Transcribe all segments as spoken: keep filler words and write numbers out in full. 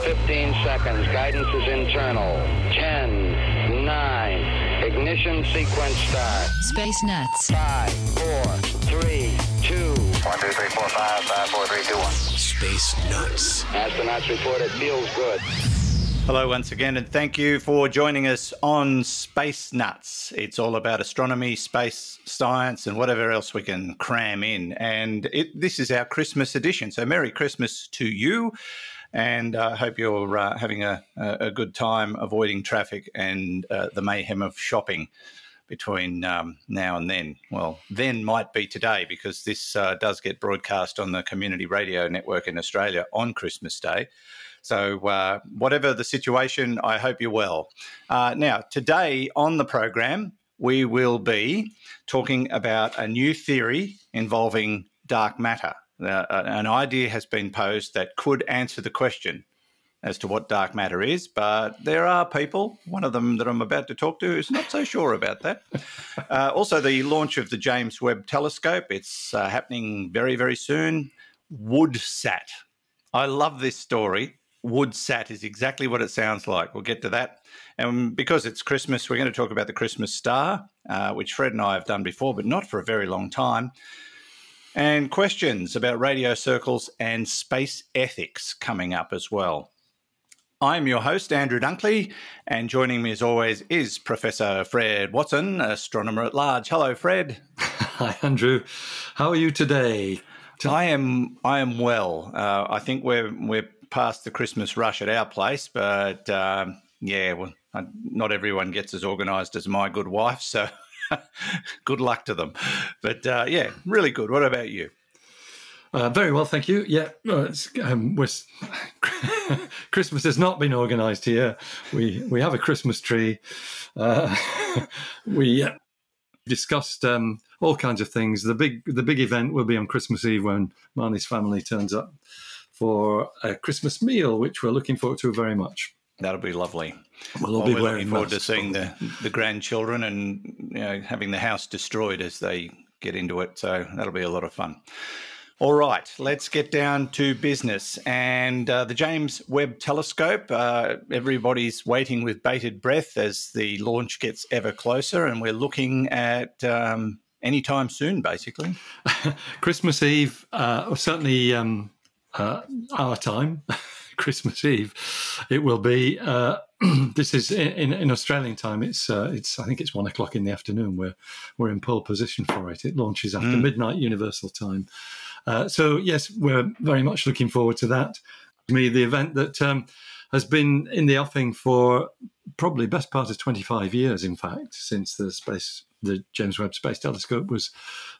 fifteen seconds. Guidance is internal. ten, nine, ignition sequence start. Space Nuts. five, four, three, two. one, two, three, four, five, five, four, three, two, one. Space Nuts. Astronauts report it feels good. Hello once again, and thank you for joining us on Space Nuts. It's all about astronomy, space science, and whatever else we can cram in. And it, this is our Christmas edition, so Merry Christmas to you. And I uh, hope you're uh, having a, a good time avoiding traffic and uh, the mayhem of shopping between um, now and then. Well, then might be today, because this uh, does get broadcast on the community radio network in Australia on Christmas Day. So uh, whatever the situation, I hope you're well. Uh, now, today on the program, we will be talking about a new theory involving dark matter. Uh, an idea has been posed that could answer the question as to what dark matter is, but there are people, one of them that I'm about to talk to, is not so sure about that. Uh, also, the launch of the James Webb Telescope, it's uh, happening very, very soon. WoodSat. I love this story. WoodSat is exactly what it sounds like. We'll get to that. And because it's Christmas, we're going to talk about the Christmas star, uh, which Fred and I have done before, but not for a very long time. And questions about radio circles and space ethics coming up as well. I'm your host, Andrew Dunkley, and joining me as always is Professor Fred Watson, astronomer at large. Hello, Fred. Hi, Andrew. How are you today? I am I am well. Uh, I think we're we're past the Christmas rush at our place, but um, yeah, well, I, not everyone gets as organised as my good wife, so good luck to them. But uh, yeah, really good. What about you? Uh, very well, thank you. Yeah, well, it's, um, we're, Christmas has not been organised here. We we have a Christmas tree. Uh, we uh, discussed um, all kinds of things. The big the big event will be on Christmas Eve when Marnie's family turns up for a Christmas meal, which we're looking forward to very much. That'll be lovely. We'll all be wearing looking forward masks. To seeing the, the grandchildren and you know, having the house destroyed as they get into it. So that'll be a lot of fun. All right, let's get down to business. And uh, the James Webb Telescope, uh, everybody's waiting with bated breath as the launch gets ever closer, and we're looking at um, any time soon, basically. Christmas Eve, uh, or certainly um, uh, our time. Christmas Eve, it will be. Uh, this is in, in Australian time. It's uh, it's. I think it's one o'clock in the afternoon. We're we're in pole position for it. It launches after mm. midnight Universal time. Uh, so yes, we're very much looking forward to that. To me, the event that um, has been in the offing for probably best part of twenty-five years. In fact, since the space the James Webb Space Telescope was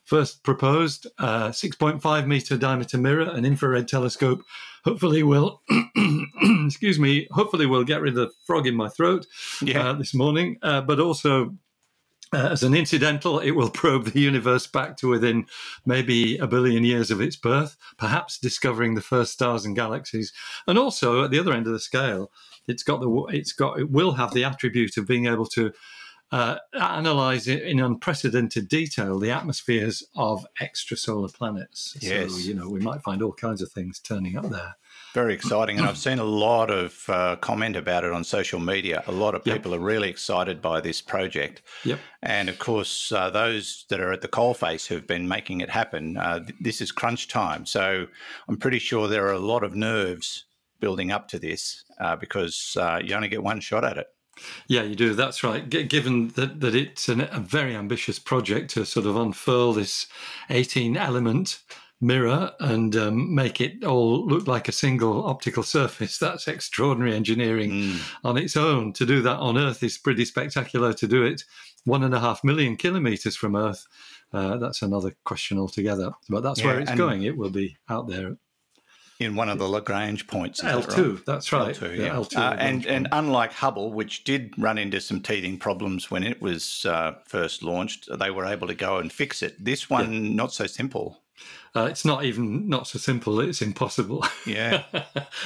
first proposed, uh, six point five metre diameter mirror, an infrared telescope. Hopefully we'll, excuse me, hopefully we'll get rid of the frog in my throat yeah. uh, this morning, uh, but also uh, as an incidental, it will probe the universe back to within maybe a billion years of its birth, perhaps discovering the first stars and galaxies. And also at the other end of the scale, it's got the, it's got, it will have the attribute of being able to Uh, analyse it in unprecedented detail the atmospheres of extrasolar planets. Yes. So, you know, we might find all kinds of things turning up there. Very exciting. And I've seen a lot of uh, comment about it on social media. A lot of people yep. are really excited by this project. Yep. And, of course, uh, those that are at the coalface who've been making it happen, uh, th- this is crunch time. So I'm pretty sure there are a lot of nerves building up to this uh, because uh, you only get one shot at it. Yeah, you do. That's right. G- given that, that it's an, a very ambitious project to sort of unfurl this eighteen element mirror and um, make it all look like a single optical surface, that's extraordinary engineering mm. on its own. To do that on Earth is pretty spectacular. To do it one and a half million kilometres from Earth, uh, that's another question altogether. But that's yeah, where it's going. It will be out there. In one of the Lagrange points. L two, right? That's right. L two, yeah. Yeah, L two, uh, and, and unlike Hubble, which did run into some teething problems when it was uh, first launched, they were able to go and fix it. This one, yeah. not so simple. Uh, it's not even not so simple. It's impossible. Yeah.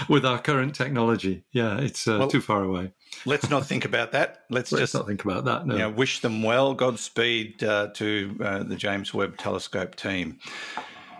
With our current technology. Yeah, it's uh, well, too far away. Let's not think about that. Let's, let's just not think about that. No. You know, wish them well. Godspeed uh, to uh, the James Webb Telescope team.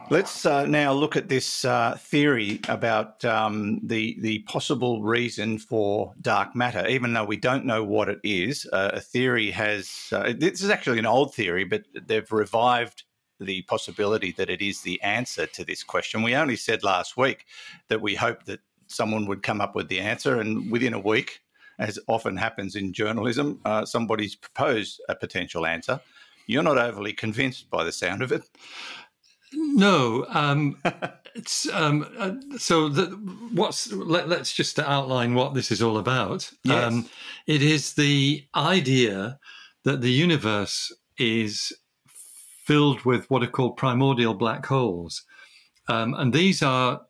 Let's uh, now look at this uh, theory about um, the the possible reason for dark matter. Even though we don't know what it is, uh, a theory has uh, – this is actually an old theory, but they've revived the possibility that it is the answer to this question. We only said last week that we hoped that someone would come up with the answer, and within a week, as often happens in journalism, uh, somebody's proposed a potential answer. You're not overly convinced by the sound of it. No, um, it's, um, uh, so the, what's let, let's just outline what this is all about. Yes. Um, it is the idea that the universe is filled with what are called primordial black holes, um, and these are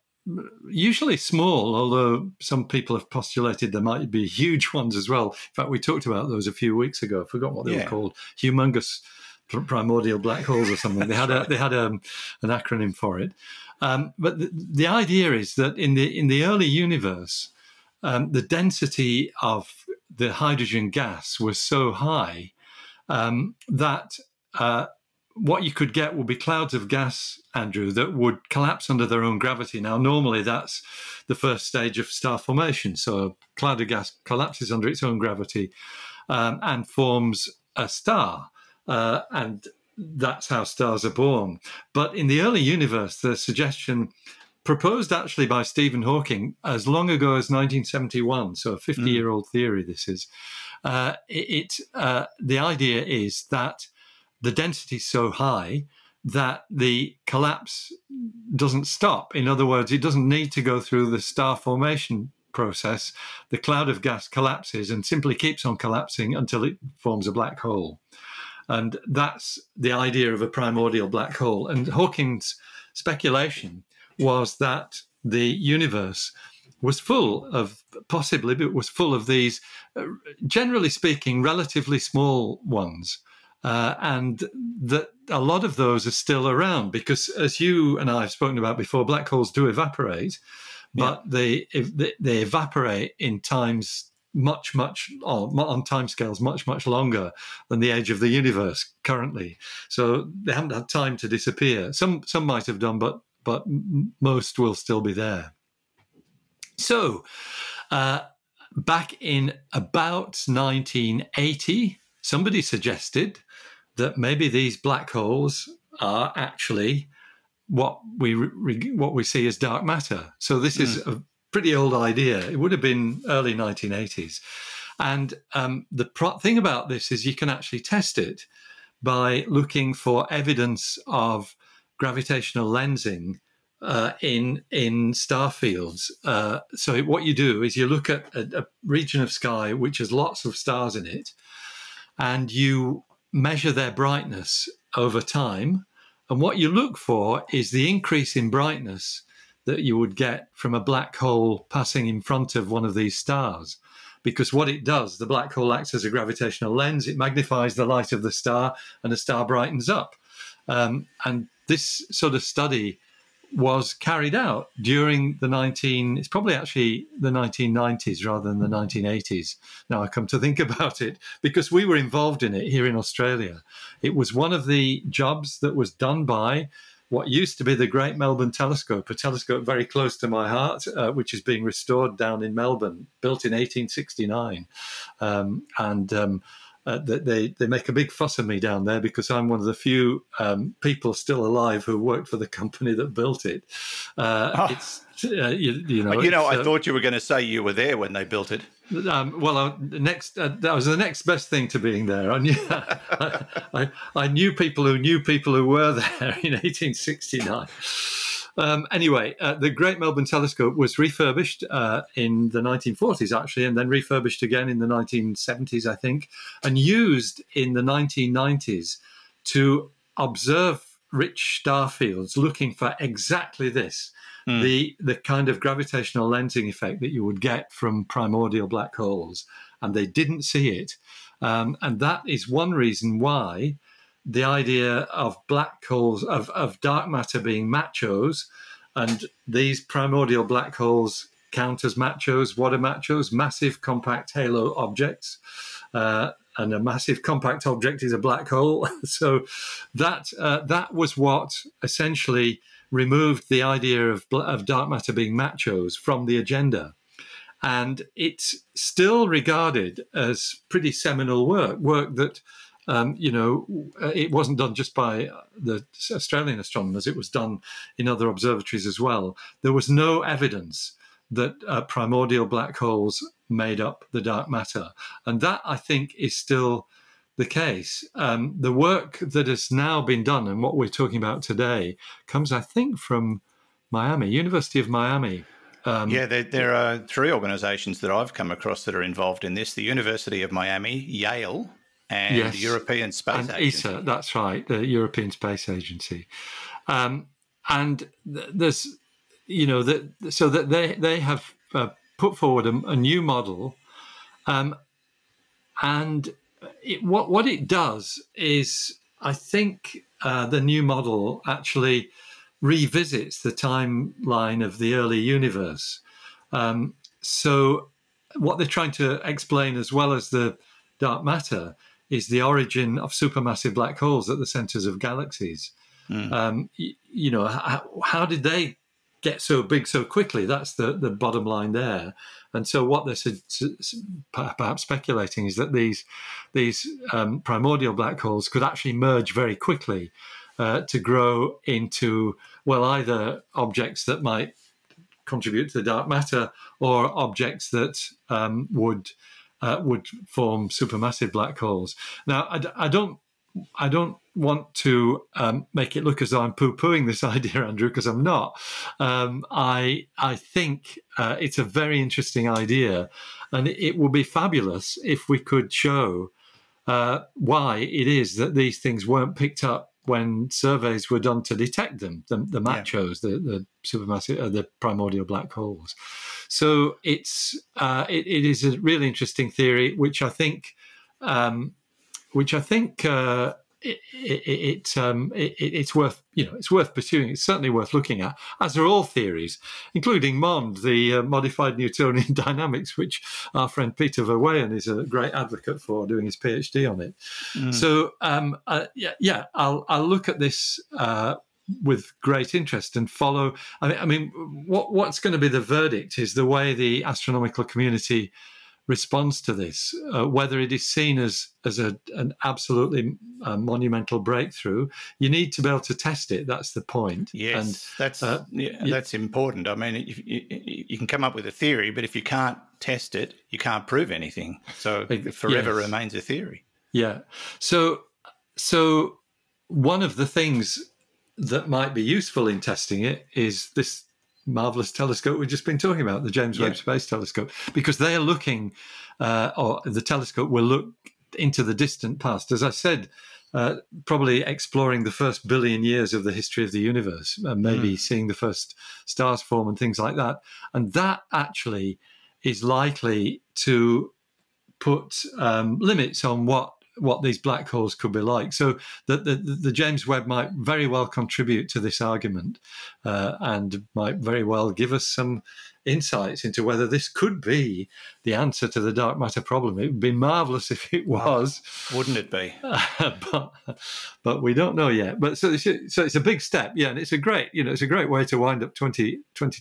usually small, although some people have postulated there might be huge ones as well. In fact, we talked about those a few weeks ago. I forgot what they yeah. were called, humongous primordial black holes or something. They had a, they had a, an acronym for it. Um, but the, the idea is that in the in the early universe, um, the density of the hydrogen gas was so high um, that uh, what you could get would be clouds of gas, Andrew, that would collapse under their own gravity. Now, normally that's the first stage of star formation. So a cloud of gas collapses under its own gravity um, and forms a star. Uh, and that's how stars are born. But in the early universe, the suggestion proposed actually by Stephen Hawking as long ago as nineteen seventy-one, so a fifty-year-old mm. theory this is, uh, it, uh, the idea is that the density is so high that the collapse doesn't stop. In other words, it doesn't need to go through the star formation process. The cloud of gas collapses and simply keeps on collapsing until it forms a black hole. And that's the idea of a primordial black hole. And Hawking's speculation was that the universe was full of, possibly, but was full of these, uh, generally speaking, relatively small ones. Uh, and that a lot of those are still around because, as you and I have spoken about before, black holes do evaporate, but yeah. they, they evaporate in times much, much, on timescales, much, much longer than the age of the universe currently. So they haven't had time to disappear. Some some might have done, but but most will still be there. So uh, back in about nineteen eighty, somebody suggested that maybe these black holes are actually what we re- what we see as dark matter. So this mm. is a pretty old idea. It would have been early nineteen eighties. And um, the pro- thing about this is you can actually test it by looking for evidence of gravitational lensing uh, in in star fields. Uh, so what you do is you look at a, a region of sky which has lots of stars in it, and you measure their brightness over time. And what you look for is the increase in brightness that you would get from a black hole passing in front of one of these stars. Because what it does, the black hole acts as a gravitational lens, it magnifies the light of the star, and the star brightens up. Um, and this sort of study was carried out during the nineteen, it's probably actually the nineteen nineties rather than the nineteen eighties. Now I come to think about it, because we were involved in it here in Australia. It was one of the jobs that was done by what used to be the Great Melbourne Telescope, a telescope very close to my heart, uh, which is being restored down in Melbourne, built in eighteen sixty-nine. Um, and um, uh, they, they make a big fuss of me down there because I'm one of the few um, people still alive who worked for the company that built it. Uh, oh. It's uh, you, you know, you know I uh, thought you were going to say you were there when they built it. Um, well, uh, next uh, that was the next best thing to being there. I knew, I, I, I knew people who knew people who were there in eighteen sixty-nine. Um, anyway, uh, the Great Melbourne Telescope was refurbished uh, in the nineteen forties, actually, and then refurbished again in the nineteen seventies, I think, and used in the nineteen nineties to observe rich star fields, looking for exactly this. Mm. The the kind of gravitational lensing effect that you would get from primordial black holes, and they didn't see it. Um, and that is one reason why the idea of black holes, of, of dark matter being MACHOs, and these primordial black holes count as MACHOs. What are MACHOs? Massive compact halo objects. Uh, and a massive compact object is a black hole. So that uh, that was what essentially removed the idea of, of dark matter being MACHOs from the agenda. And it's still regarded as pretty seminal work, work that, um, you know, it wasn't done just by the Australian astronomers. It was done in other observatories as well. There was no evidence that uh, primordial black holes made up the dark matter. And that, I think, is still the case. Um, the work that has now been done and what we're talking about today comes, I think, from Miami, University of Miami. Um, yeah, there, there are three organisations that I've come across that are involved in this: the University of Miami, Yale, and yes, the European Space and Agency. E S A, that's right, the European Space Agency. Um, and th- there's, you know, the, so that they they have uh, put forward a, a new model, um, and it, what what it does is, I think, uh, the new model actually revisits the timeline of the early universe. Um, so what they're trying to explain, as well as the dark matter, is the origin of supermassive black holes at the centers of galaxies. Mm. Um, you, you know, how, how did they get so big so quickly? That's the, the bottom line there. And so what they're su- su- perhaps speculating is that these, these um, primordial black holes could actually merge very quickly Uh, to grow into, well, either objects that might contribute to the dark matter or objects that um, would uh, would form supermassive black holes. Now, I, d- I don't I don't want to um, make it look as though I'm poo-pooing this idea, Andrew, because I'm not. Um, I I think uh, it's a very interesting idea, and it, it would be fabulous if we could show uh, why it is that these things weren't picked up when surveys were done to detect them, the, the MACHOs, yeah. the, the supermassive, uh, the primordial black holes. So it's uh, it, it is a really interesting theory, which I think, um, which I think uh, it, it, it, um, it it's worth you know it's worth pursuing. It's certainly worth looking at, as are all theories, including MOND, the uh, modified Newtonian dynamics, which our friend Peter Verweyen is a great advocate for, doing his PhD on it. Mm. So um, uh, yeah, yeah, I'll I'll look at this uh, with great interest and follow. I mean, I mean, what what's going to be the verdict is the way the astronomical community responds to this, uh, whether it is seen as as a, an absolutely uh, monumental breakthrough. You need to be able to test it. That's the point. Yes, and, that's uh, yeah, y- that's important. I mean, if you, you can come up with a theory, but if you can't test it, you can't prove anything. So it forever yes. remains a theory. Yeah. So so one of the things that might be useful in testing it is this marvellous telescope we've just been talking about, the James Webb yeah. Space Telescope, because they're looking, uh, or the telescope will look into the distant past, as I said, uh, probably exploring the first billion years of the history of the universe, and maybe mm. seeing the first stars form and things like that. And that actually is likely to put um, limits on what what these black holes could be like. So the, the, the James Webb might very well contribute to this argument uh, and might very well give us some insights into whether this could be the answer to the dark matter problem. It would be marvellous if it was. Wouldn't it be? Uh, but, but we don't know yet. But so, so it's a big step, yeah, and it's a great, you know, it's a great way to wind up twenty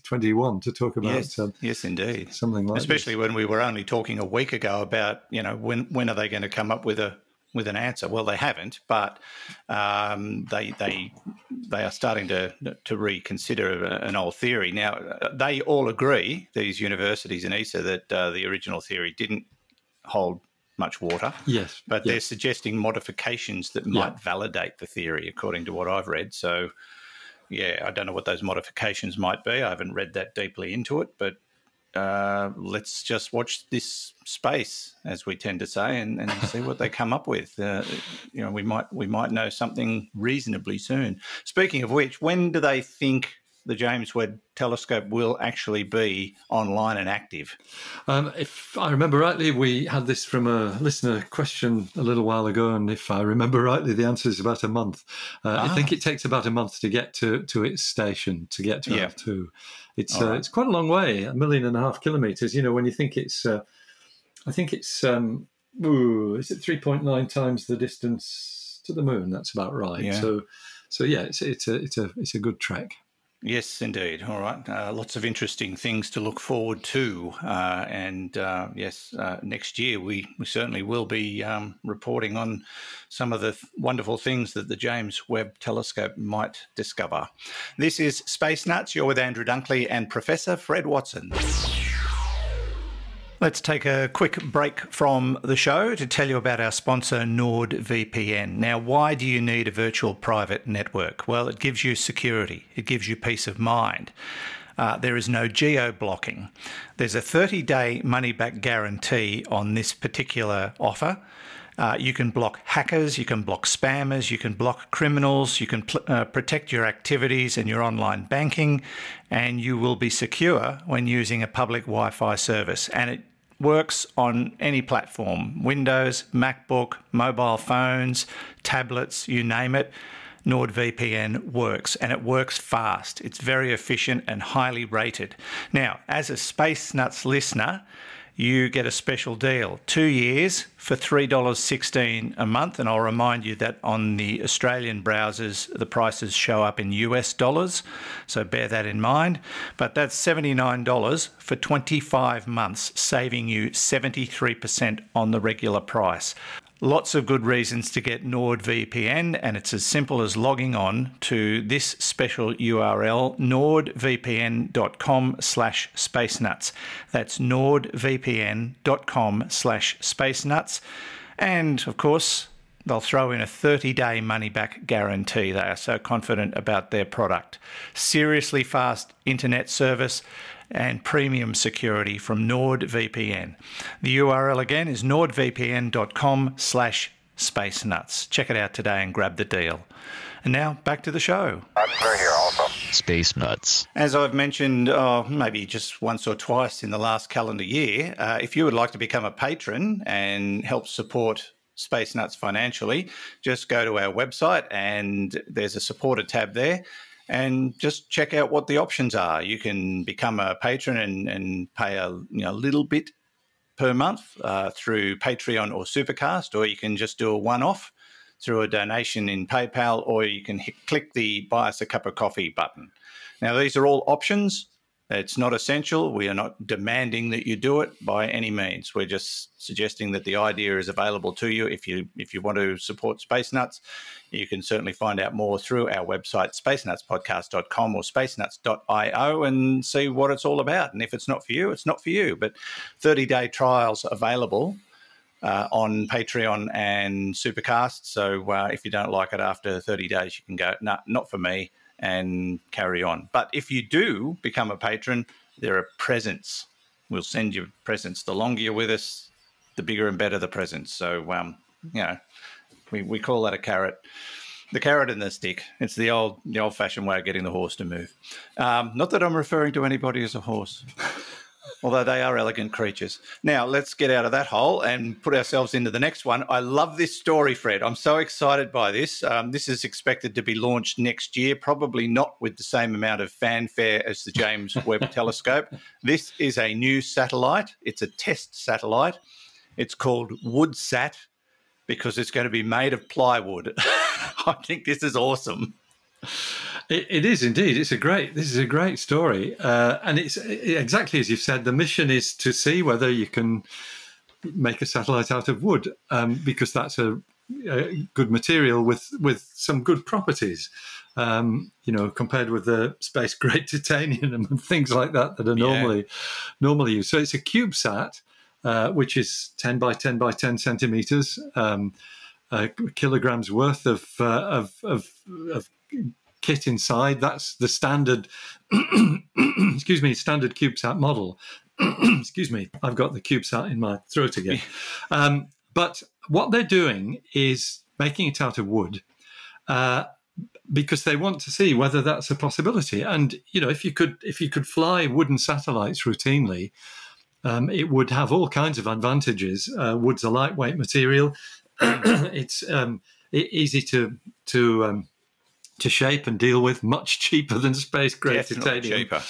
twenty-one to talk about yes, um, yes, indeed, something like especially this. When we were only talking a week ago about, you know, when when are they going to come up with a with an answer? Well, they haven't, but um, they they they are starting to to reconsider an old theory. Now, they all agree, these universities in E S A, that uh, the original theory didn't hold much water. Yes, but yes. they're suggesting modifications that might yeah. validate the theory, according to what I've read. So, yeah, I don't know what those modifications might be. I haven't read that deeply into it, but Uh, let's just watch this space, as we tend to say, and, and see what they come up with. Uh, you know, we might we might know something reasonably soon. Speaking of which, when do they think the James Webb Telescope will actually be online and active? Um, if I remember rightly, we had this from a listener question a little while ago, and if I remember rightly, the answer is about a month. Uh, ah. I think it takes about a month to get to, to its station, to get to yeah. Earth two. It's uh, right. it's quite a long way, a million and a half kilometres. You know, when you think it's, uh, I think it's, um, ooh, is it three point nine times the distance to the moon? That's about right. Yeah. So, so yeah, it's it's a it's a it's a good trek. Yes, indeed. All right. Uh, lots of interesting things to look forward to. Uh, and uh, yes, uh, next year we, we certainly will be um, reporting on some of the th- wonderful things that the James Webb Telescope might discover. This is Space Nuts. You're with Andrew Dunkley and Professor Fred Watson. Let's take a quick break from the show to tell you about our sponsor, NordVPN. Now, why do you need a virtual private network? Well, it gives you security. It gives you peace of mind. Uh, there is no geo-blocking. There's a thirty-day money-back guarantee on this particular offer. Uh, you can block hackers, you can block spammers, you can block criminals, you can pl- uh, protect your activities and your online banking, and you will be secure when using a public Wi-Fi service. And it works on any platform, Windows, MacBook, mobile phones, tablets, you name it. NordVPN works, and it works fast. It's very efficient and highly rated. Now, as a Space Nuts listener, you get a special deal, two years for three dollars sixteen a month. And I'll remind you that on the Australian browsers, the prices show up in U S dollars, so bear that in mind. But that's seventy-nine dollars for twenty-five months, saving you seventy-three percent on the regular price. Lots of good reasons to get NordVPN, and it's as simple as logging on to this special U R L, nordvpn.com slash spacenuts. That's nordvpn.com slash spacenuts. And, of course, they'll throw in a thirty-day money-back guarantee. They are so confident about their product. Seriously fast internet service and premium security from NordVPN. The U R L again is nordvpn.com slash spacenuts. Check it out today and grab the deal. And now back to the show. I'm through here also. Space Nuts. As I've mentioned, oh, maybe just once or twice in the last calendar year, uh, if you would like to become a patron and help support Space Nuts financially, just go to our website and there's a supporter tab there. And just check out what the options are. You can become a patron and, and pay a you know, little bit per month uh, through Patreon or Supercast, or you can just do a one-off through a donation in PayPal, or you can hit, click the Buy Us a Cup of Coffee button. Now, these are all options. It's not essential. We are not demanding that you do it by any means. We're just suggesting that the idea is available to you. If you if you want to support Space Nuts, you can certainly find out more through our website, space nuts podcast dot com or space nuts dot io, and see what it's all about. And if it's not for you, it's not for you. But thirty-day trials available uh, on Patreon and Supercast. So uh, if you don't like it after thirty days, you can go, no, nah, not for me, and carry on. But if you do become a patron, there are presents. We'll send you presents. The longer you're with us, the bigger and better the presents. So, um, you know, we, we call that a carrot, the carrot and the stick. It's the old the old-fashioned way of getting the horse to move. Um, not that I'm referring to anybody as a horse, although they are elegant creatures. Now, let's get out of that hole and put ourselves into the next one. I love this story, Fred. I'm so excited by this. Um, this is expected to be launched next year, probably not with the same amount of fanfare as the James Webb Telescope. This is a new satellite. It's a test satellite. It's called WoodSat because it's going to be made of plywood. I think this is awesome. It, it is indeed. It's a great. This is a great story, uh, and it's it, exactly as you've said. The mission is to see whether you can make a satellite out of wood, um, because that's a, a good material with, with some good properties. Um, you know, compared with the space-grade titanium and things like that that are normally yeah. normally used. So it's a CubeSat, uh, which is ten by ten by ten centimeters, um, uh, kilograms worth of uh, of of, of kit inside. That's the standard excuse me standard CubeSat model. Excuse me, I've got the CubeSat in my throat again. Um but what they're doing is making it out of wood uh because they want to see whether that's a possibility. And you know, if you could if you could fly wooden satellites routinely, um it would have all kinds of advantages. Uh, wood's a lightweight material. It's um easy to to um to shape and deal with, much cheaper than space-grade titanium. Cheaper.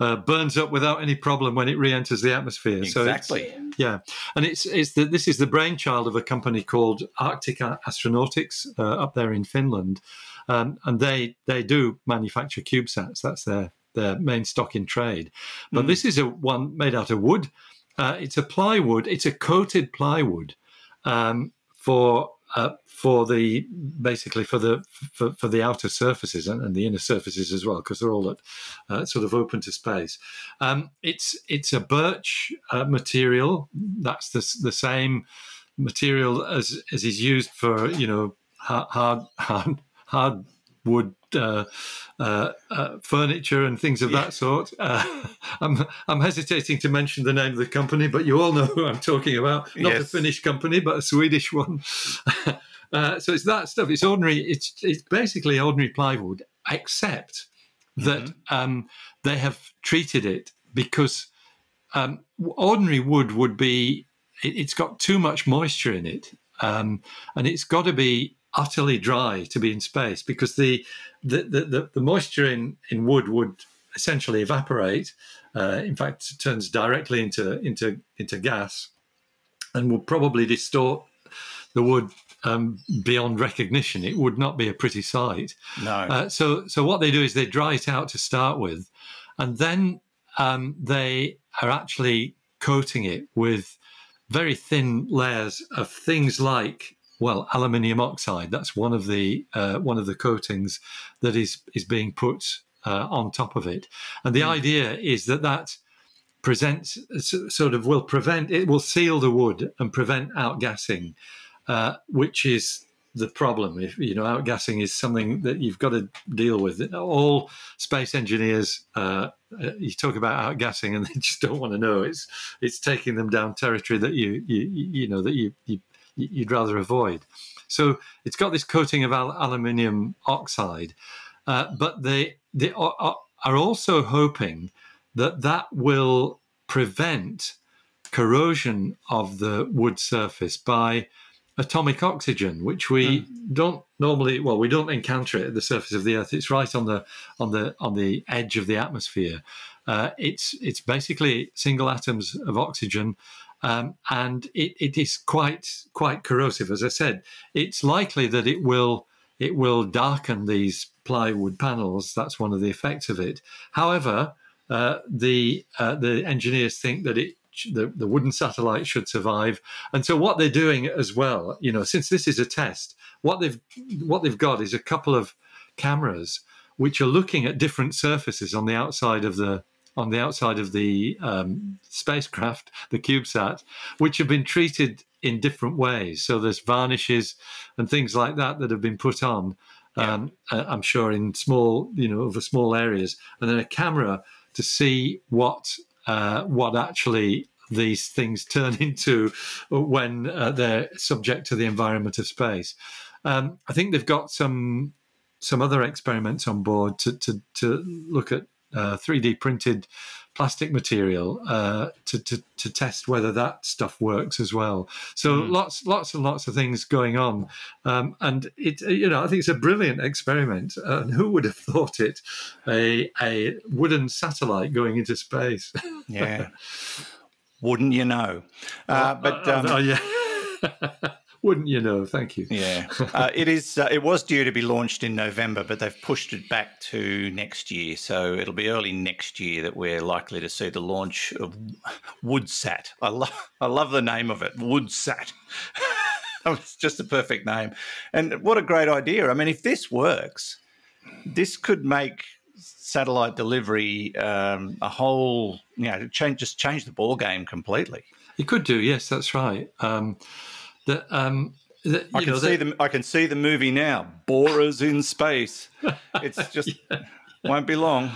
Uh, burns up without any problem when it re-enters the atmosphere. Exactly. So it's, yeah, and it's it's the, this is the brainchild of a company called Arctica Astronautics uh, up there in Finland, um, and they they do manufacture CubeSats. That's their their main stock in trade. But mm. this is a one made out of wood. Uh, it's a plywood. It's a coated plywood um, for uh, for the basically for the for, for the outer surfaces and, and the inner surfaces as well, because they're all at, uh, sort of open to space. Um, it's it's a birch uh, material. That's the the same material as as is used for you know hard hard hard wood. Uh, uh, uh, furniture and things of yeah. that sort. Uh, I'm I'm hesitating to mention the name of the company, but you all know who I'm talking about. Not yes. a Finnish company, but a Swedish one. uh, so it's that stuff. It's ordinary. It's it's basically ordinary plywood, except that mm-hmm. um, they have treated it because um, ordinary wood would be. It, it's got too much moisture in it, um, and it's got to be utterly dry to be in space, because the the the, the moisture in, in wood would essentially evaporate. Uh, in fact, it turns directly into into into gas, and would probably distort the wood um, beyond recognition. It would not be a pretty sight. No. Uh, so so what they do is they dry it out to start with, and then um, they are actually coating it with very thin layers of things like. Well, aluminium oxide. That's one of the uh, one of the coatings that is is being put uh, on top of it, and the mm. idea is that that presents sort of will prevent it will seal the wood and prevent outgassing, uh, which is the problem. If you know, outgassing is something that you've got to deal with. All space engineers, uh, you talk about outgassing, and they just don't want to know. It's it's taking them down territory that you you you know that you. you you'd rather avoid. So it's got this coating of al- aluminium oxide, uh, but they they are, are also hoping that that will prevent corrosion of the wood surface by atomic oxygen, which we mm. don't normally, well, we don't encounter it at the surface of the Earth. It's right on the on the on the edge of the atmosphere. Uh, it's it's basically single atoms of oxygen. Um, and it, it is quite quite corrosive. As I said, it's likely that it will it will darken these plywood panels. That's one of the effects of it. However, uh, the uh, the engineers think that it the, the wooden satellite should survive. And so what they're doing as well, you know, since this is a test, what they've what they've got is a couple of cameras which are looking at different surfaces on the outside of the. on the outside of the um, spacecraft, the CubeSat, which have been treated in different ways. So there's varnishes and things like that that have been put on, um, yeah. I'm sure in small, you know, over small areas, and then a camera to see what uh, what actually these things turn into when uh, they're subject to the environment of space. Um, I think they've got some some other experiments on board to to, to look at Uh, three D printed plastic material uh, to, to to test whether that stuff works as well. So mm. lots lots and lots of things going on, um, and it you know I think it's a brilliant experiment. Uh, and who would have thought it? A a wooden satellite going into space. Yeah, wouldn't you know? Uh, but um... oh, yeah. Wouldn't you know? Thank you. Yeah, uh, it is. Uh, it was due to be launched in November, but they've pushed it back to next year. So it'll be early next year that we're likely to see the launch of WoodSat. I love, I love the name of it, WoodSat. It's just a perfect name, and what a great idea! I mean, if this works, this could make satellite delivery um, a whole, you know, change just change the ball game completely. It could do. Yes, that's right. Um, That, um, that, I can know, see that... the I can see the movie now. Borers in space. It's just yeah. won't be long.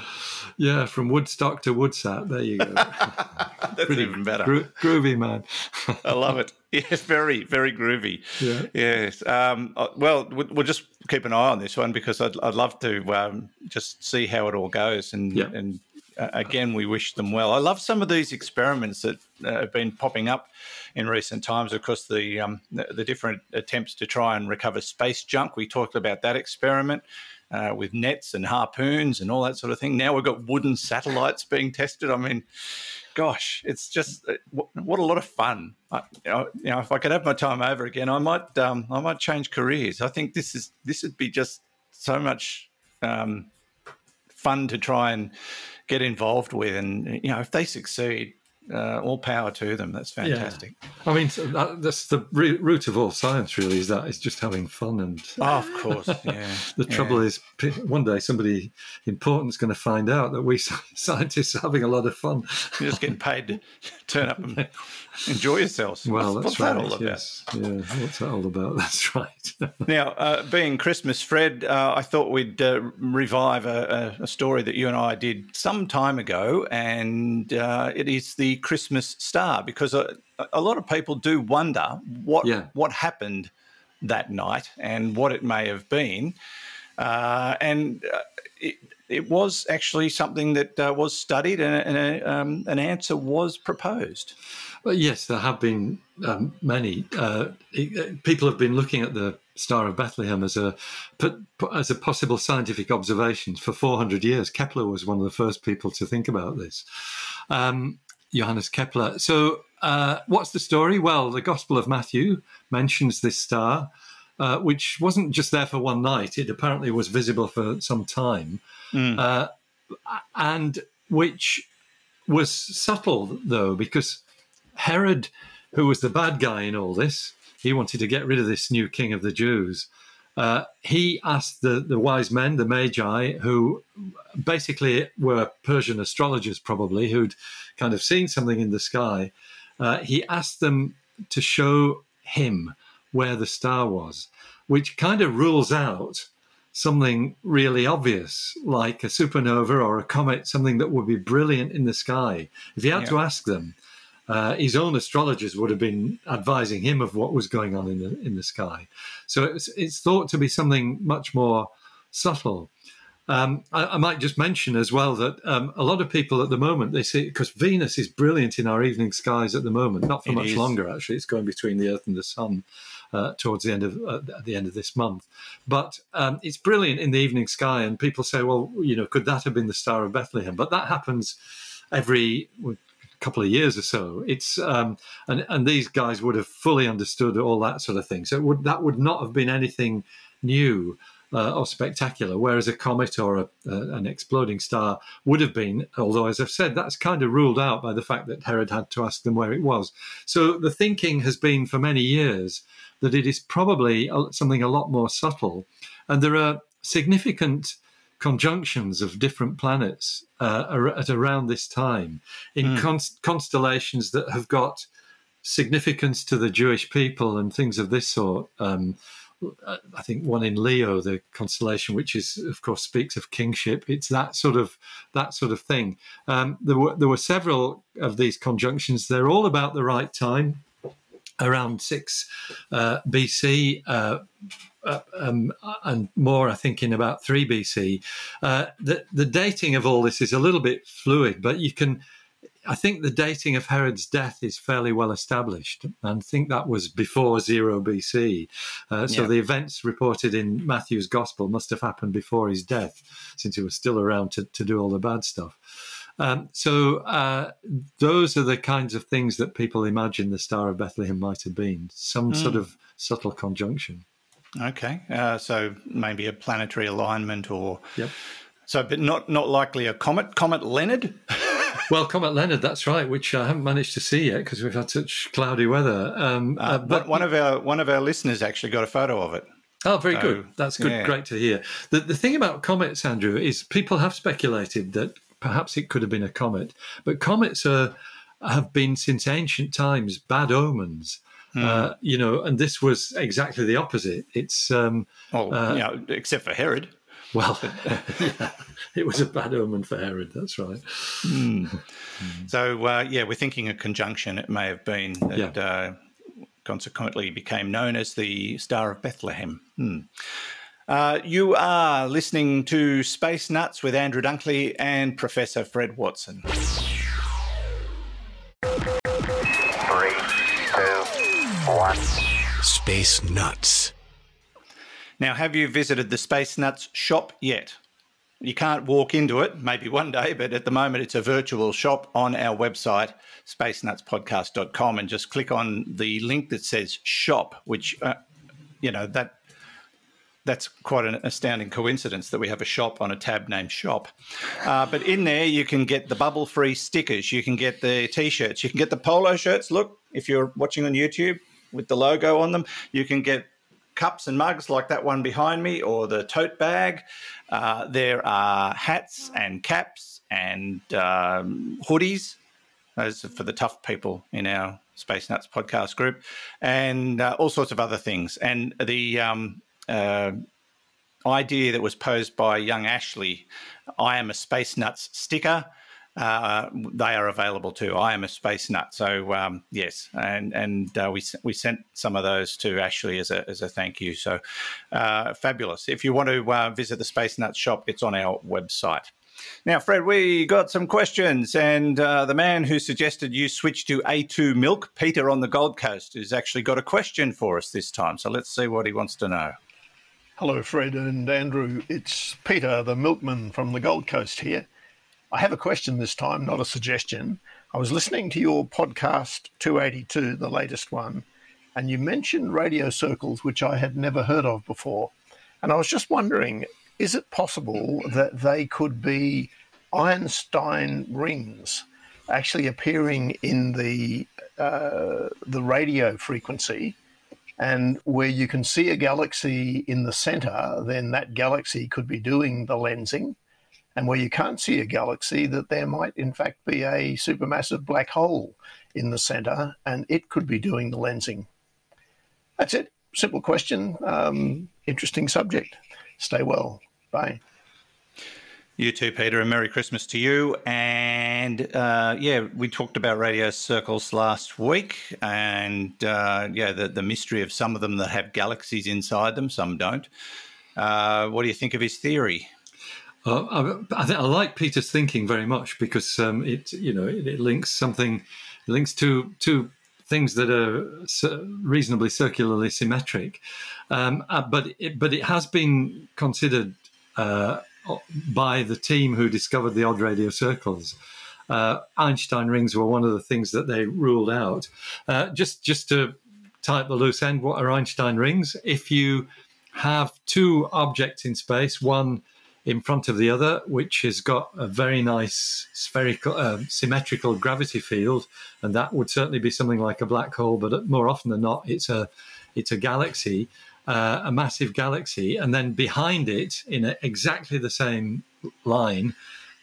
Yeah, from Woodstock to WoodSat. There you go. That's pretty, even better. Gro- groovy, man. I love it. Yes, very, very groovy. Yeah. Yes. Um, well, we'll just keep an eye on this one because I'd I'd love to um, just see how it all goes and yeah. and uh, again we wish them well. I love some of these experiments that uh, have been popping up. In recent times, of course, the um, the different attempts to try and recover space junk. We talked about that experiment uh, with nets and harpoons and all that sort of thing. Now we've got wooden satellites being tested. I mean, gosh, it's just what a lot of fun. I, you know, if I could have my time over again, I might um, I might change careers. I think this is this would be just so much um, fun to try and get involved with. And, you know, if they succeed, uh, all power to them. That's fantastic. Yeah. I mean, that, that's the root of all science, really, is that it's just having fun. And oh, of course, yeah. The yeah. trouble is, one day somebody important is going to find out that we scientists are having a lot of fun. You're just getting paid to turn up and enjoy yourselves. Well, what's, that's what's right. That all about? Yes. Yeah, what's that all about? That's right. Now, uh, being Christmas, Fred, uh, I thought we'd uh, revive a, a story that you and I did some time ago, and uh, it is the Christmas star, because a, a lot of people do wonder what yeah. what happened that night and what it may have been, uh, and uh, it, it was actually something that uh, was studied, and, and um, an answer was proposed. Well, yes, there have been um, many. Uh, people have been looking at the Star of Bethlehem as a as a possible scientific observation for four hundred years. Kepler was one of the first people to think about this. Um, Johannes Kepler. So uh, what's the story? Well, the Gospel of Matthew mentions this star, uh, which wasn't just there for one night. It apparently was visible for some time, mm. uh, and which was subtle, though, because Herod, who was the bad guy in all this, he wanted to get rid of this new king of the Jews. Uh, he asked the, the wise men, the magi, who basically were Persian astrologers probably, who'd kind of seen something in the sky, uh, he asked them to show him where the star was, which kind of rules out something really obvious like a supernova or a comet, something that would be brilliant in the sky. If he had yeah. to ask them, Uh, his own astrologers would have been advising him of what was going on in the in the sky. So it's it's thought to be something much more subtle. Um, I, I might just mention as well that um, a lot of people at the moment, they see, because Venus is brilliant in our evening skies at the moment, not for much longer actually. It's going between the Earth and the Sun uh, towards the end of uh, at the end of this month. But um, it's brilliant in the evening sky, and people say, well, you know, could that have been the Star of Bethlehem? But that happens every couple of years or so. It's um and and these guys would have fully understood all that sort of thing, so it would that would not have been anything new uh, or spectacular, whereas a comet or a, uh, an exploding star would have been, although, as I've said, that's kind of ruled out by the fact that Herod had to ask them where it was. So the thinking has been for many years that it is probably something a lot more subtle, and there are significant conjunctions of different planets uh, are at around this time in mm. const- constellations that have got significance to the Jewish people and things of this sort. Um, I think one in Leo, the constellation, which is, of course, speaks of kingship. It's that sort of that sort of thing. Um, there were there were several of these conjunctions. They're all about the right time, around six uh, B C. Uh, Uh, um, and more, I think, in about three B C. Uh, the, the dating of all this is a little bit fluid, but you can, I think the dating of Herod's death is fairly well established, and I think that was before zero B C. Uh, so yeah. the events reported in Matthew's Gospel must have happened before his death, since he was still around to, to do all the bad stuff. Um, so uh, those are the kinds of things that people imagine the Star of Bethlehem might have been, some mm. sort of subtle conjunction. Okay, uh, so maybe a planetary alignment, or yep. so, but not not likely a comet. Comet Leonard. Well, Comet Leonard, that's right, which I haven't managed to see yet because we've had such cloudy weather. Um, uh, uh, but one of our one of our listeners actually got a photo of it. Oh, very so, good. That's good. Yeah. Great to hear. The the thing about comets, Andrew, is people have speculated that perhaps it could have been a comet, but comets are have been since ancient times bad omens. Uh, you know, and this was exactly the opposite. It's um, oh, uh, yeah, you know, except for Herod. Well, yeah, it was a bad omen for Herod. That's right. Mm. Mm. So uh, yeah, we're thinking a conjunction. It may have been that yeah. uh, consequently became known as the Star of Bethlehem. Mm. Uh, you are listening to Space Nuts with Andrew Dunkley and Professor Fred Watson. Space Nuts. Now, have you visited the Space Nuts shop yet? You can't walk into it, maybe one day, but at the moment it's a virtual shop on our website, space nuts podcast dot com, and just click on the link that says shop, which, uh, you know, that that's quite an astounding coincidence that we have a shop on a tab named Shop. Uh, but in there, you can get the bubble-free stickers. You can get the T-shirts. You can get the polo shirts. Look, if you're watching on YouTube with the logo on them, you can get cups and mugs like that one behind me or the tote bag. Uh, there are hats and caps and um, hoodies. Those are for the tough people in our Space Nuts podcast group and uh, all sorts of other things. And the um, uh, idea that was posed by young Ashley, I am a Space Nuts sticker, uh, they are available too. I am a Space Nut. So um, yes, and and uh, we we sent some of those to Ashley as a as a thank you. So uh, fabulous. If you want to uh, visit the Space Nuts shop, it's on our website. Now, Fred, we got some questions, and uh, the man who suggested you switch to A two milk, Peter on the Gold Coast, has actually got a question for us this time. So let's see what he wants to know. Hello, Fred and Andrew. It's Peter, the milkman from the Gold Coast here. I have a question this time, not a suggestion. I was listening to your podcast two eighty-two, the latest one, and you mentioned radio circles, which I had never heard of before. And I was just wondering, is it possible that they could be Einstein rings actually appearing in the uh, the radio frequency, and where you can see a galaxy in the center, then that galaxy could be doing the lensing, and where you can't see a galaxy, that there might in fact be a supermassive black hole in the center and it could be doing the lensing? That's it. Simple question. Um, interesting subject. Stay well. Bye. You too, Peter, and Merry Christmas to you. And, uh, yeah, we talked about radio circles last week and, uh, yeah, the, the mystery of some of them that have galaxies inside them, some don't. Uh, what do you think of his theory? Uh, I, I like Peter's thinking very much because um, it, you know, it, it links something, it links to to things that are reasonably circularly symmetric. Um, uh, but, it, but it has been considered uh, by the team who discovered the odd radio circles. Uh, Einstein rings were one of the things that they ruled out. Uh, just, just to tie up the loose end, what are Einstein rings? If you have two objects in space, one in front of the other, which has got a very nice spherical, uh, symmetrical gravity field, and that would certainly be something like a black hole, but more often than not, it's a it's a galaxy, uh, a massive galaxy, and then behind it, in a, exactly the same line,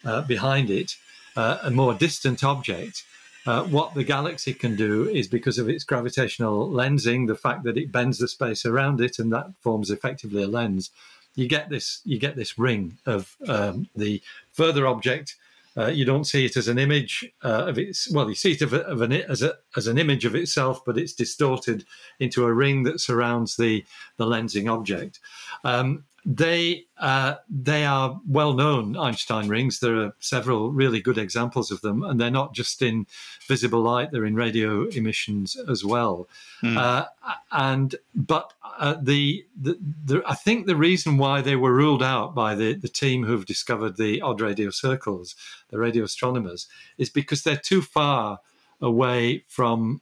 uh, behind it, uh, a more distant object. Uh, what the galaxy can do is, because of its gravitational lensing, the fact that it bends the space around it, and that forms effectively a lens. You get this. You get this ring of um, the further object. Uh, you don't see it as an image uh, of its. Well, you see it of, of an as a as an image of itself, but it's distorted into a ring that surrounds the the lensing object. Um, they uh, they are well known Einstein rings. There are several really good examples of them, and they're not just in visible light; they're in radio emissions as well. Mm. Uh, and but. Uh, the, the, the I think the reason why they were ruled out by the, the team who've discovered the odd radio circles, the radio astronomers, is because they're too far away from,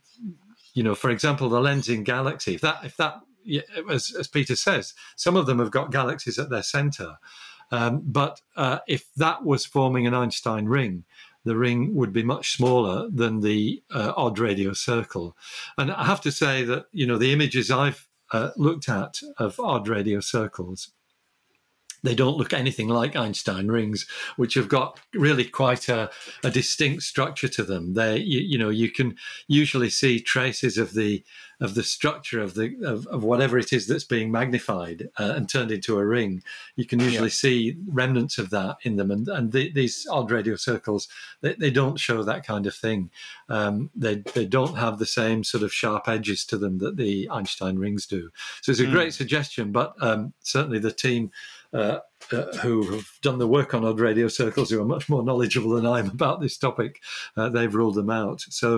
you know, for example, the lensing galaxy. If that, if that, as, as Peter says, some of them have got galaxies at their centre, um, but uh, if that was forming an Einstein ring, the ring would be much smaller than the uh, odd radio circle. And I have to say that, you know, the images I've Uh, looked at of odd radio circles, they don't look anything like Einstein rings, which have got really quite a, a distinct structure to them. They, you, you know, you can usually see traces of the of the structure of the of, of whatever it is that's being magnified uh, and turned into a ring. You can usually yeah. see remnants of that in them, and and the, these odd radio circles, they, they don't show that kind of thing. Um, they they don't have the same sort of sharp edges to them that the Einstein rings do. So it's a mm. great suggestion, but um, certainly the team. Uh, uh, who have done the work on odd radio circles, who are much more knowledgeable than I am about this topic, uh, they've ruled them out. So,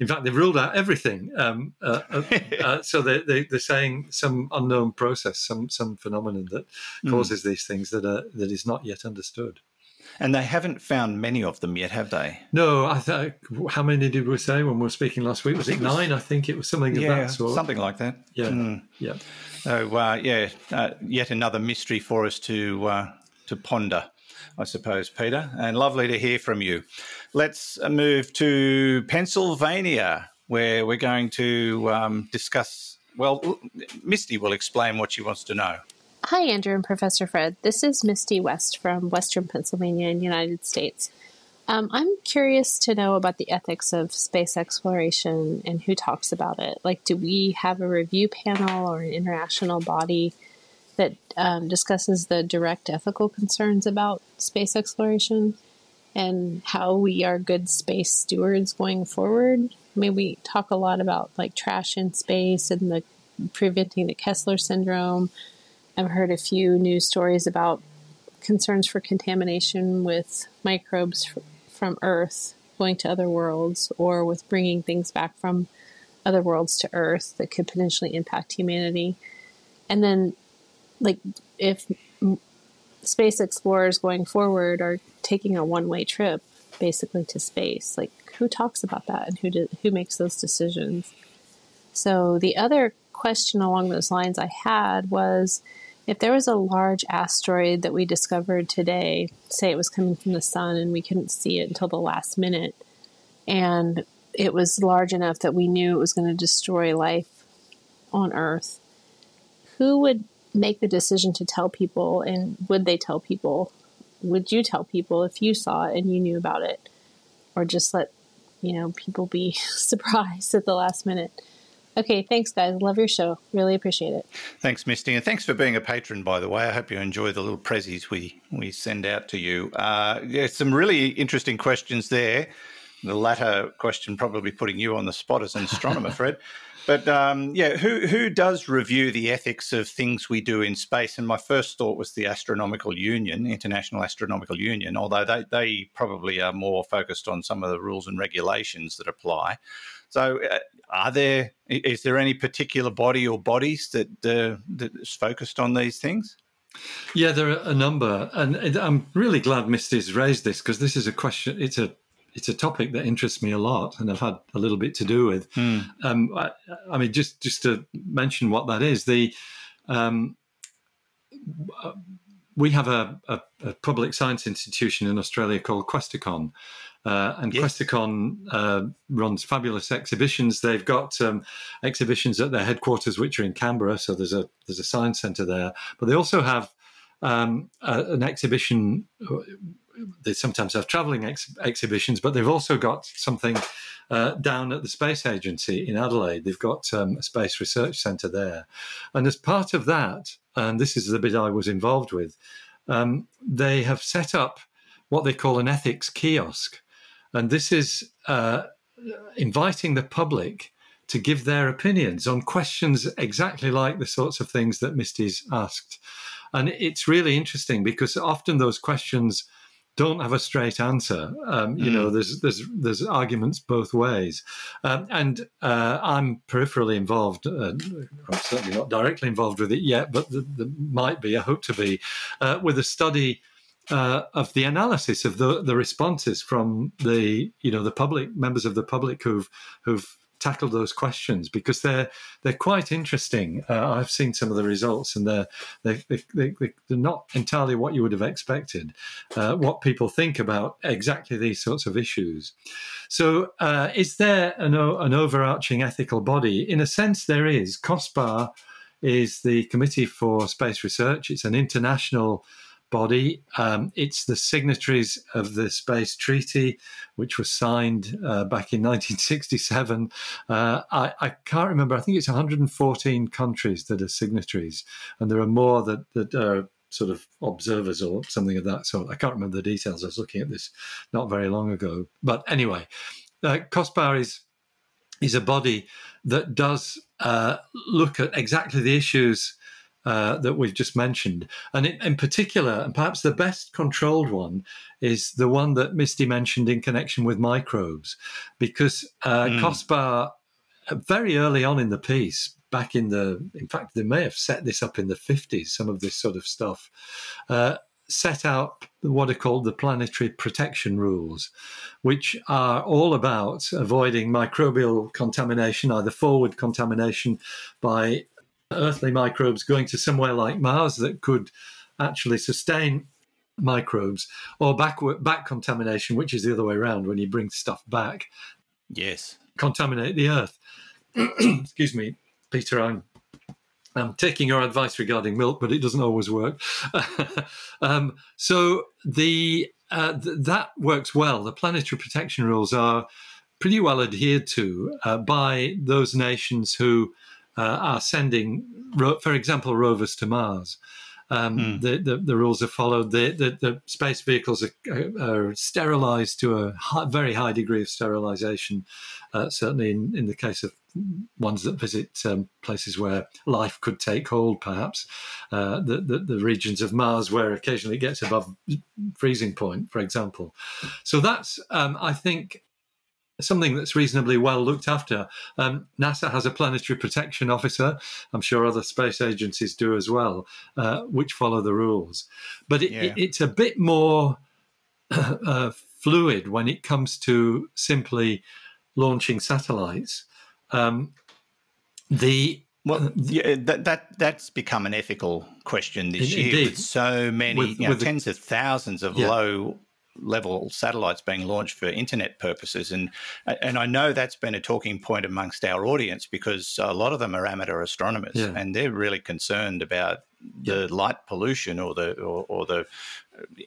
in fact, they've ruled out everything. Um, uh, uh, uh, so they, they, they're saying some unknown process, some some phenomenon that causes mm. these things that are, that is not yet understood. And they haven't found many of them yet, have they? No. I th- how many did we say when we were speaking last week? Was it nine? I think it was something yeah, of that sort. Something like that. Yeah. Mm. Yeah. So, uh, yeah, uh, yet another mystery for us to uh, to ponder, I suppose, Peter. And lovely to hear from you. Let's move to Pennsylvania, where we're going to um, discuss, well, Misty will explain what she wants to know. Hi, Andrew and Professor Fred. This is Misty West from Western Pennsylvania in the United States. Um, I'm curious to know about the ethics of space exploration and who talks about it. Like, do we have a review panel or an international body that um, discusses the direct ethical concerns about space exploration and how we are good space stewards going forward? I mean, we talk a lot about like trash in space and the preventing the Kessler syndrome. I've heard a few news stories about concerns for contamination with microbes f- from Earth going to other worlds, or with bringing things back from other worlds to Earth that could potentially impact humanity. And then, like, if m- space explorers going forward are taking a one-way trip, basically, to space, like, who talks about that and who do, who makes those decisions? So the other question along those lines I had was, if there was a large asteroid that we discovered today, say it was coming from the sun and we couldn't see it until the last minute, and it was large enough that we knew it was going to destroy life on Earth, who would make the decision to tell people, and would they tell people? Would you tell people if you saw it and you knew about it? Or just let you know, people be surprised at the last minute. Okay, thanks, guys. Love your show. Really appreciate it. Thanks, Misty. And thanks for being a patron, by the way. I hope you enjoy the little prezzies we, we send out to you. Uh, yeah, some really interesting questions there. The latter question probably putting you on the spot as an astronomer, Fred. But, um, yeah, who, who does review the ethics of things we do in space? And my first thought was the Astronomical Union, International Astronomical Union, although they, they probably are more focused on some of the rules and regulations that apply. So uh, are there is there any particular body or bodies that, uh, that is focused on these things? Yeah, there are a number. And I'm really glad Misty's raised this, because this is a question, it's a It's a topic that interests me a lot, and I've had a little bit to do with. Mm. Um, I, I mean, just, just to mention what that is, the um, we have a, a, a public science institution in Australia called Questacon, uh, and yes. Questacon uh, runs fabulous exhibitions. They've got um, exhibitions at their headquarters, which are in Canberra, so there's a there's a science centre there. But they also have um, a, an exhibition. They sometimes have travelling ex- exhibitions, but they've also got something uh, down at the Space Agency in Adelaide. They've got um, a space research centre there. And as part of that, and this is the bit I was involved with, um, they have set up what they call an ethics kiosk. And this is uh, inviting the public to give their opinions on questions exactly like the sorts of things that Misty's asked. And it's really interesting, because often those questions don't have a straight answer. Um, you mm. know, there's there's there's arguments both ways, um, and uh, I'm peripherally involved. Uh, I'm certainly not directly involved with it yet, but there the might be. I hope to be uh, with a study uh, of the analysis of the, the responses from the you know the public members of the public who've who've tackled those questions, because they're they're quite interesting. Uh, I've seen some of the results, and they're they they they they're not entirely what you would have expected. Uh, what people think about exactly these sorts of issues. So, uh, is there an an overarching ethical body? In a sense, there is. COSPAR is the Committee for Space Research. It's an international body. Um, it's the signatories of the Space Treaty, which was signed uh, back in nineteen sixty-seven. Uh, I, I can't remember. I think it's one hundred fourteen countries that are signatories, and there are more that, that are sort of observers or something of that sort. I can't remember the details. I was looking at this not very long ago. But anyway, uh, COSPAR is is a body that does uh, look at exactly the issues Uh, that we've just mentioned. And in, in particular, and perhaps the best controlled one, is the one that Misty mentioned in connection with microbes, because uh, mm. COSPAR, very early on in the piece, back in the, in fact, they may have set this up in the fifties, some of this sort of stuff, uh, set out what are called the planetary protection rules, which are all about avoiding microbial contamination, either forward contamination by earthly microbes going to somewhere like Mars that could actually sustain microbes, or backward back contamination, which is the other way around, when you bring stuff back. Yes. Contaminate the earth. Excuse me, Peter, I'm I'm taking your advice regarding milk, but it doesn't always work. um, so the uh, th- that works well. The planetary protection rules are pretty well adhered to uh, by those nations who uh, are sending, ro- for example, rovers to Mars. Um, mm. the, the, the rules are followed. The, the, the space vehicles are, are sterilized to a high, very high degree of sterilization, uh, certainly in, in the case of ones that visit um, places where life could take hold, perhaps, uh, the, the, the regions of Mars where occasionally it gets above freezing point, for example. So that's, um, I think, something that's reasonably well looked after. Um, NASA has a planetary protection officer. I'm sure other space agencies do as well, uh, which follow the rules. But it, yeah. it, it's a bit more uh, fluid when it comes to simply launching satellites. Um, the well, yeah, that that that's become an ethical question this indeed. year. With so many with, you know, with tens the, of thousands of yeah. low level satellites being launched for internet purposes, and and I know that's been a talking point amongst our audience because a lot of them are amateur astronomers, yeah. and they're really concerned about the yeah. light pollution or the or, or the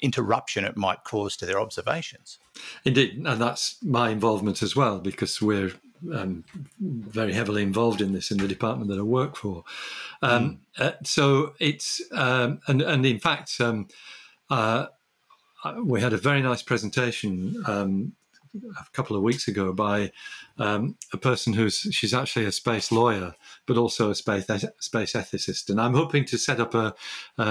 interruption it might cause to their observations. Indeed, and that's my involvement as well, because we're um, very heavily involved in this in the department that I work for. Um, mm. uh, so it's um, and and in fact. Um, uh, We had a very nice presentation um, a couple of weeks ago by um, a person who's she's actually a space lawyer, but also a space space ethicist. And I'm hoping to set up a, a,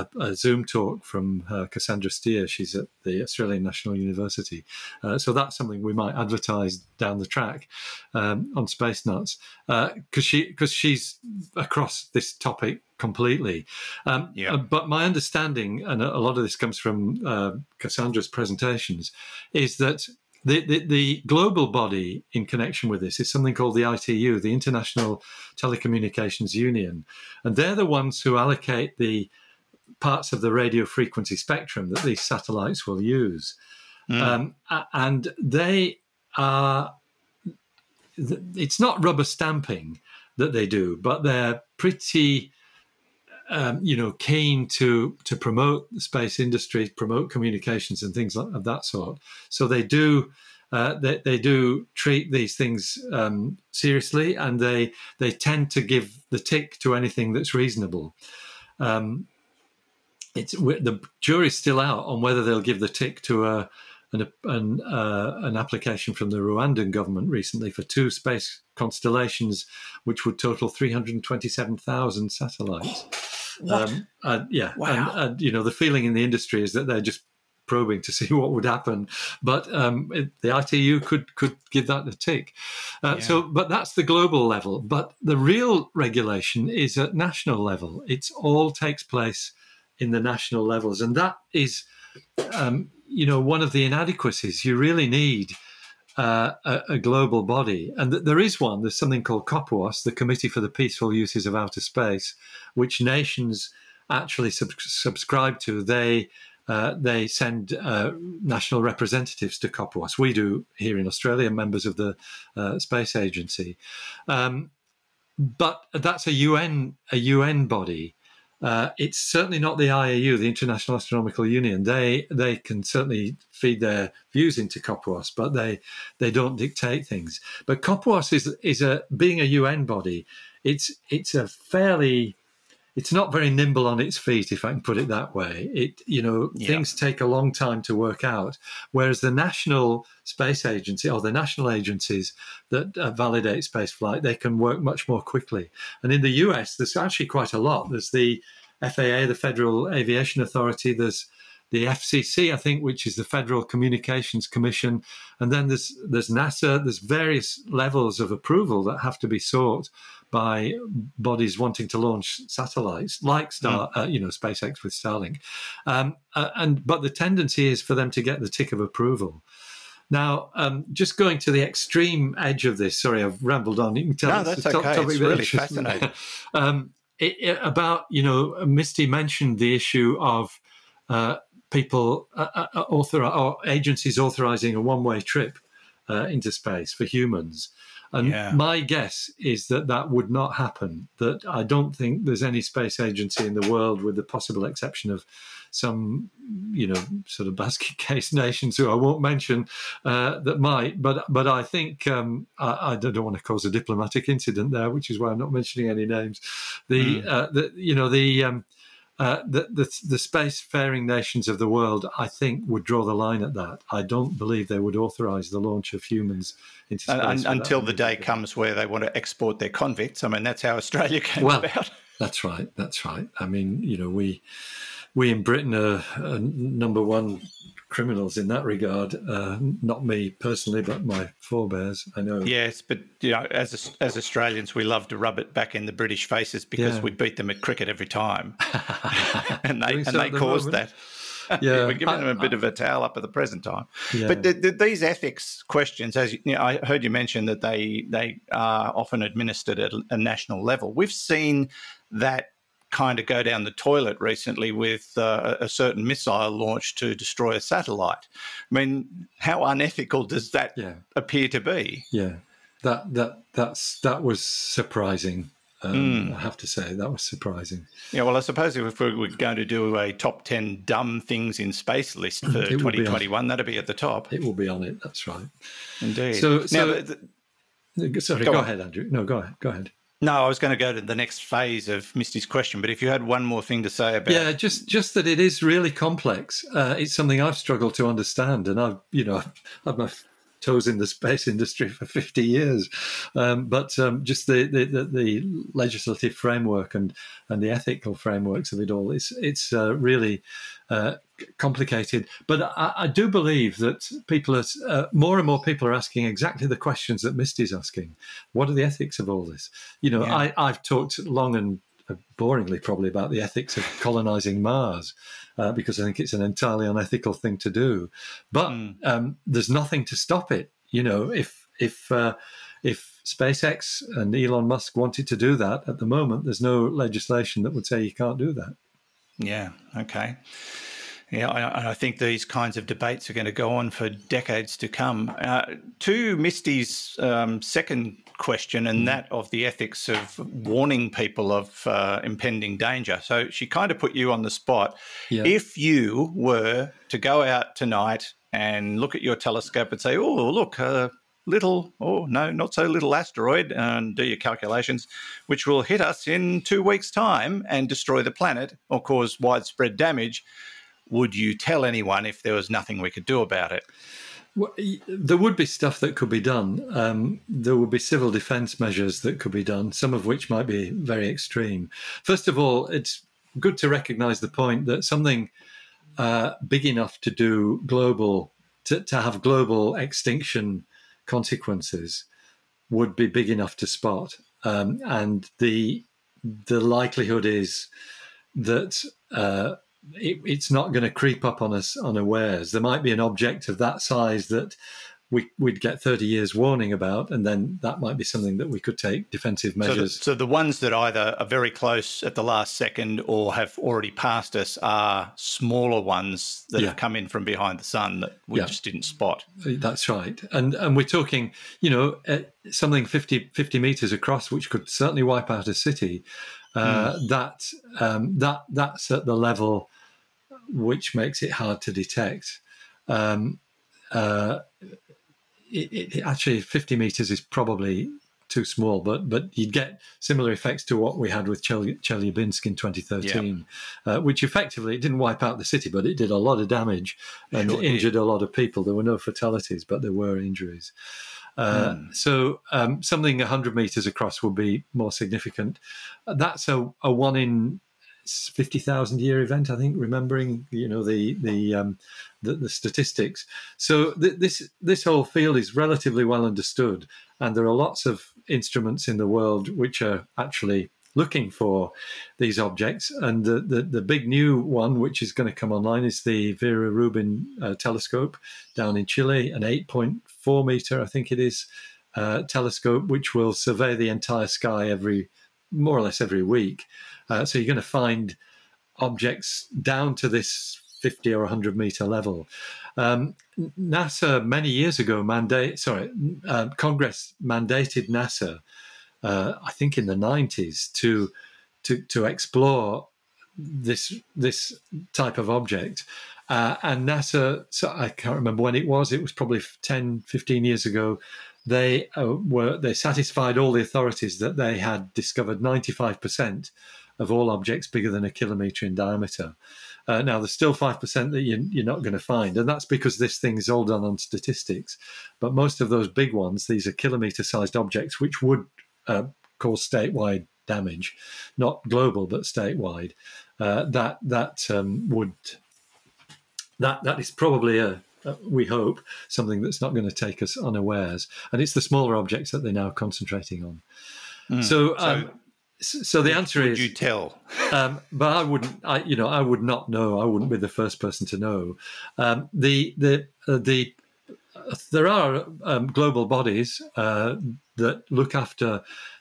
a, a Zoom talk from uh, Cassandra Steer. She's at the Australian National University. Uh, so that's something we might advertise down the track um, on Space Nuts, because uh, she, 'cause she's across this topic completely. Um, yeah. But my understanding, and a lot of this comes from uh, Cassandra's presentations, is that the, the, the global body in connection with this is something called the I T U, the International Telecommunications Union. And they're the ones who allocate the parts of the radio frequency spectrum that these satellites will use. Mm. Um, and they are, it's not rubber stamping that they do, but they're pretty Um, you know, keen to to promote the space industry, promote communications and things like, of that sort. So they do uh, they they do treat these things um, seriously, and they they tend to give the tick to anything that's reasonable. Um, it's the jury's still out on whether they'll give the tick to a an an, uh, an application from the Rwandan government recently for two space constellations, which would total three hundred twenty-seven thousand satellites. Oh. What? Um, uh, yeah, wow. and, and you know, the feeling in the industry is that they're just probing to see what would happen, but um, it, the I T U could could give that a tick. Uh, yeah. So, but that's the global level. But the real regulation is at national level. It's all takes place in the national levels, and that is, um, you know, one of the inadequacies. You really need uh, a, a global body, and th- there is one. There's something called COPUOS, the Committee for the Peaceful Uses of Outer Space, which nations actually sub- subscribe to. They uh, they send uh, national representatives to COPUOS. We do here in Australia, members of the uh, Space Agency. Um, but that's a U N a U N body. Uh, it's certainly not the I A U, the International Astronomical Union. They they can certainly feed their views into COPUOS, but they they don't dictate things. But COPUOS is is a being a U N body. It's it's a fairly It's not very nimble on its feet, if I can put it that way. It, you know, yeah. things take a long time to work out, whereas the National Space Agency or the national agencies that uh, validate space flight, they can work much more quickly. And in the U S, there's actually quite a lot. There's the F A A, the Federal Aviation Authority. There's the F C C, I think, which is the Federal Communications Commission, and then there's there's NASA. There's various levels of approval that have to be sought by bodies wanting to launch satellites, like Star, mm. uh, you know, SpaceX with Starlink. Um, uh, and but the tendency is for them to get the tick of approval. Now, um, just going to the extreme edge of this. Sorry, I've rambled on. You can tell no, it's that's a okay. Topic it's really fascinating. um, it, it, about you know, Misty mentioned the issue of uh, people uh, uh, author or agencies authorizing a one-way trip uh, into space for humans, and yeah. my guess is that that would not happen. That I don't think there's any space agency in the world, with the possible exception of some, you know, sort of basket case nations who I won't mention uh, that might, but but I think um, I, I don't want to cause a diplomatic incident there, which is why I'm not mentioning any names. The, mm. uh, the you know the, um, uh, the the the spacefaring nations of the world, I think, would draw the line at that. I don't believe they would authorise the launch of humans into space and, and, until the day comes where they want to export their convicts. I mean, that's how Australia came well, about. That's right. That's right. I mean, you know, we. We in Britain are, are number one criminals in that regard. Uh, not me personally, but my forebears. I know. Yes, but you know, as as Australians, we love to rub it back in the British faces because yeah. we beat them at cricket every time, and they and so they the caused moment. That. Yeah, we're giving I, them a bit I, of a towel up at the present time. Yeah. But the, the, these ethics questions, as you, you know, I heard you mention that they they are often administered at a national level. We've seen that kind of go down the toilet recently with uh, a certain missile launch to destroy a satellite. I mean, how unethical does that yeah. appear to be? Yeah, that that that's that was surprising. Um, mm. I have to say that was surprising. Yeah, well, I suppose if we were going to do a top ten dumb things in space list for twenty twenty-one, that'd be at the top. It will be on it. That's right. Indeed. So, so now, the, sorry. Go, go ahead, Andrew. No, go ahead. Go ahead. No, I was going to go to the next phase of Misty's question, but if you had one more thing to say about yeah, just just that it is really complex. Uh, it's something I've struggled to understand, and I've you know I've had my toes in the space industry for fifty years, um, but um, just the, the, the, the legislative framework and and the ethical frameworks of it all, it's it's uh, really uh, complicated. But I, I do believe that people are uh, more and more people are asking exactly the questions that Misty's asking. What are the ethics of all this? You know, yeah. I, I've talked long and boringly probably about the ethics of colonizing Mars uh, because I think it's an entirely unethical thing to do, but mm. um, there's nothing to stop it. You know, if if uh, if SpaceX and Elon Musk wanted to do that, at the moment there's no legislation that would say you can't do that. Yeah, okay. Yeah, I, I think these kinds of debates are going to go on for decades to come. Uh, to Misty's um, second question, and that of the ethics of warning people of uh, impending danger. So she kind of put you on the spot. Yeah. If you were to go out tonight and look at your telescope and say, oh, look, a little, oh, no, not so little asteroid, and do your calculations, which will hit us in two weeks' time and destroy the planet or cause widespread damage, would you tell anyone if there was nothing we could do about it? Well, there would be stuff that could be done. Um, there would be civil defence measures that could be done, some of which might be very extreme. First of all, it's good to recognise the point that something uh, big enough to do global, to, to have global extinction consequences would be big enough to spot. Um, and the the likelihood is that... Uh, It, it's not going to creep up on us unawares. There might be an object of that size that we, we'd get thirty years warning about, and then that might be something that we could take defensive measures. So the, so the ones that either are very close at the last second or have already passed us are smaller ones that yeah. have come in from behind the sun that we yeah. just didn't spot. That's right. And and we're talking, you know, uh, something fifty metres across, which could certainly wipe out a city. Uh, mm. That um, that that's at the level which makes it hard to detect. Um, uh, it, it, actually, fifty metres is probably too small, but but you'd get similar effects to what we had with Chely- Chelyabinsk in twenty thirteen, yep. uh, which effectively it didn't wipe out the city, but it did a lot of damage and sure injured did. a lot of people. There were no fatalities, but there were injuries. Uh, mm. So um, something one hundred metres across would be more significant. That's a, a one in fifty thousand year event, I think, remembering, you know, the the um, the, the statistics. So th- this this whole field is relatively well understood, and there are lots of instruments in the world which are actually looking for these objects. And the, the, the big new one, which is going to come online, is the Vera Rubin uh, telescope down in Chile, an eight point four meter, I think it is, uh, telescope, which will survey the entire sky every, more or less every week. Uh, so you're going to find objects down to this fifty or one hundred meter level. Um, NASA many years ago mandate, sorry, uh, Congress mandated NASA Uh, I think in the nineties to to to explore this this type of object, uh, and NASA, so I can't remember when it was, it was probably ten, fifteen years ago, they uh, were they satisfied all the authorities that they had discovered ninety-five percent of all objects bigger than a kilometre in diameter. Uh, now, there's still five percent that you, you're not going to find, and that's because this thing is all done on statistics. But most of those big ones, these are kilometre-sized objects, which would Uh, cause statewide damage, not global but statewide. Uh, that that um, would that that is probably a, a we hope something that's not going to take us unawares. And it's the smaller objects that they're now concentrating on. Mm. So, um, so, so the answer would is you tell? Um, but I wouldn't. I you know I would not know. I wouldn't be the first person to know. Um, the the uh, the There are um, global bodies uh, that look after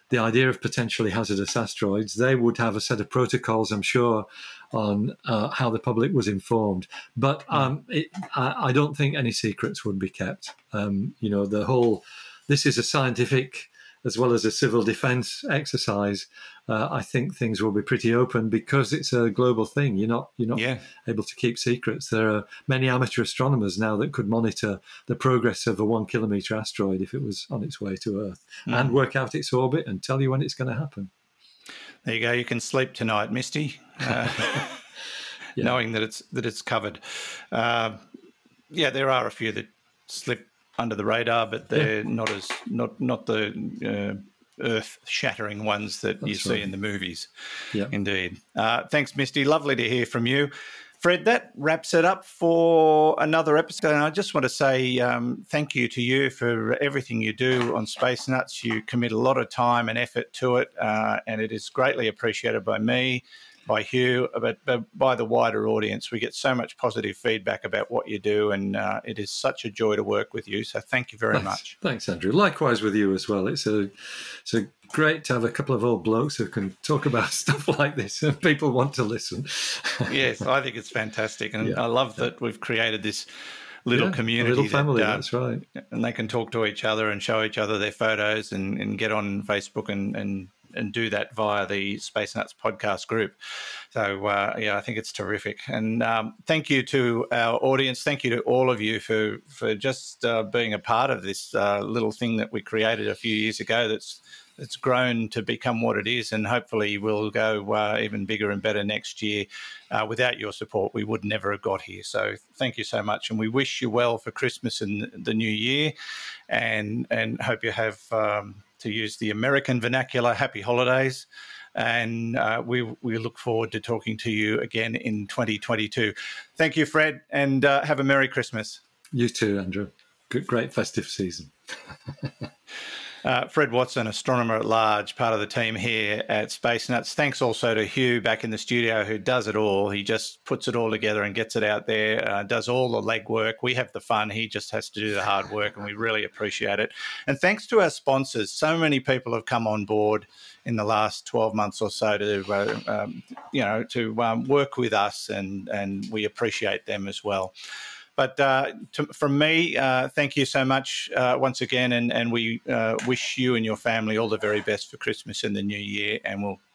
the idea of potentially hazardous asteroids. They would have a set of protocols, I'm sure, on uh, how the public was informed. But um, it, I, I don't think any secrets would be kept. Um, you know, the whole this is a scientific as well as a civil defence exercise. Uh, I think things will be pretty open because it's a global thing. You're not you're not yeah. able to keep secrets. There are many amateur astronomers now that could monitor the progress of a one-kilometre asteroid if it was on its way to Earth mm. and work out its orbit and tell you when it's going to happen. There you go. You can sleep tonight, Misty, uh, yeah. knowing that it's that it's covered. Uh, yeah, there are a few that slip under the radar, but they're yeah. not as not not the. Uh, earth-shattering ones that That's you see right. in the movies. Yeah, indeed. Uh, thanks, Misty. Lovely to hear from you. Fred, that wraps it up for another episode. And I just want to say um, thank you to you for everything you do on Space Nuts. You commit a lot of time and effort to it, uh, and it is greatly appreciated by me, by Hugh, but, but by the wider audience. We get so much positive feedback about what you do, and uh, it is such a joy to work with you. So thank you very thanks. much. Thanks, Andrew. Likewise with you as well. It's a, it's a great to have a couple of old blokes who can talk about stuff like this, and people want to listen. Yes, I think it's fantastic, and yeah. I love that we've created this little yeah, community. Little family, that, uh, that's right. And they can talk to each other and show each other their photos and, and get on Facebook and, and and do that via the Space Nuts podcast group. So, uh, yeah, I think it's terrific. And um, thank you to our audience. Thank you to all of you for, for just uh, being a part of this uh, little thing that we created a few years ago that's that's grown to become what it is, and hopefully will go uh, even bigger and better next year. Uh, without your support, we would never have got here. So thank you so much, and we wish you well for Christmas and the new year, and, and hope you have... Um, to use the American vernacular, happy holidays. And uh, we we look forward to talking to you again in twenty twenty-two. Thank you, Fred, and uh, have a Merry Christmas. You too, Andrew. Good, great festive season. uh, Fred Watson, astronomer at large, part of the team here at Space Nuts. Thanks also to Hugh back in the studio, who does it all. He just puts it all together and gets it out there, uh, does all the legwork. We have the fun. He just has to do the hard work, and we really appreciate it. And thanks to our sponsors. So many people have come on board in the last twelve months or so to, uh, um, you know, to um, work with us, and, and we appreciate them as well. But uh, to, from me, uh, thank you so much uh, once again, and, and we uh, wish you and your family all the very best for Christmas and the new year, and we'll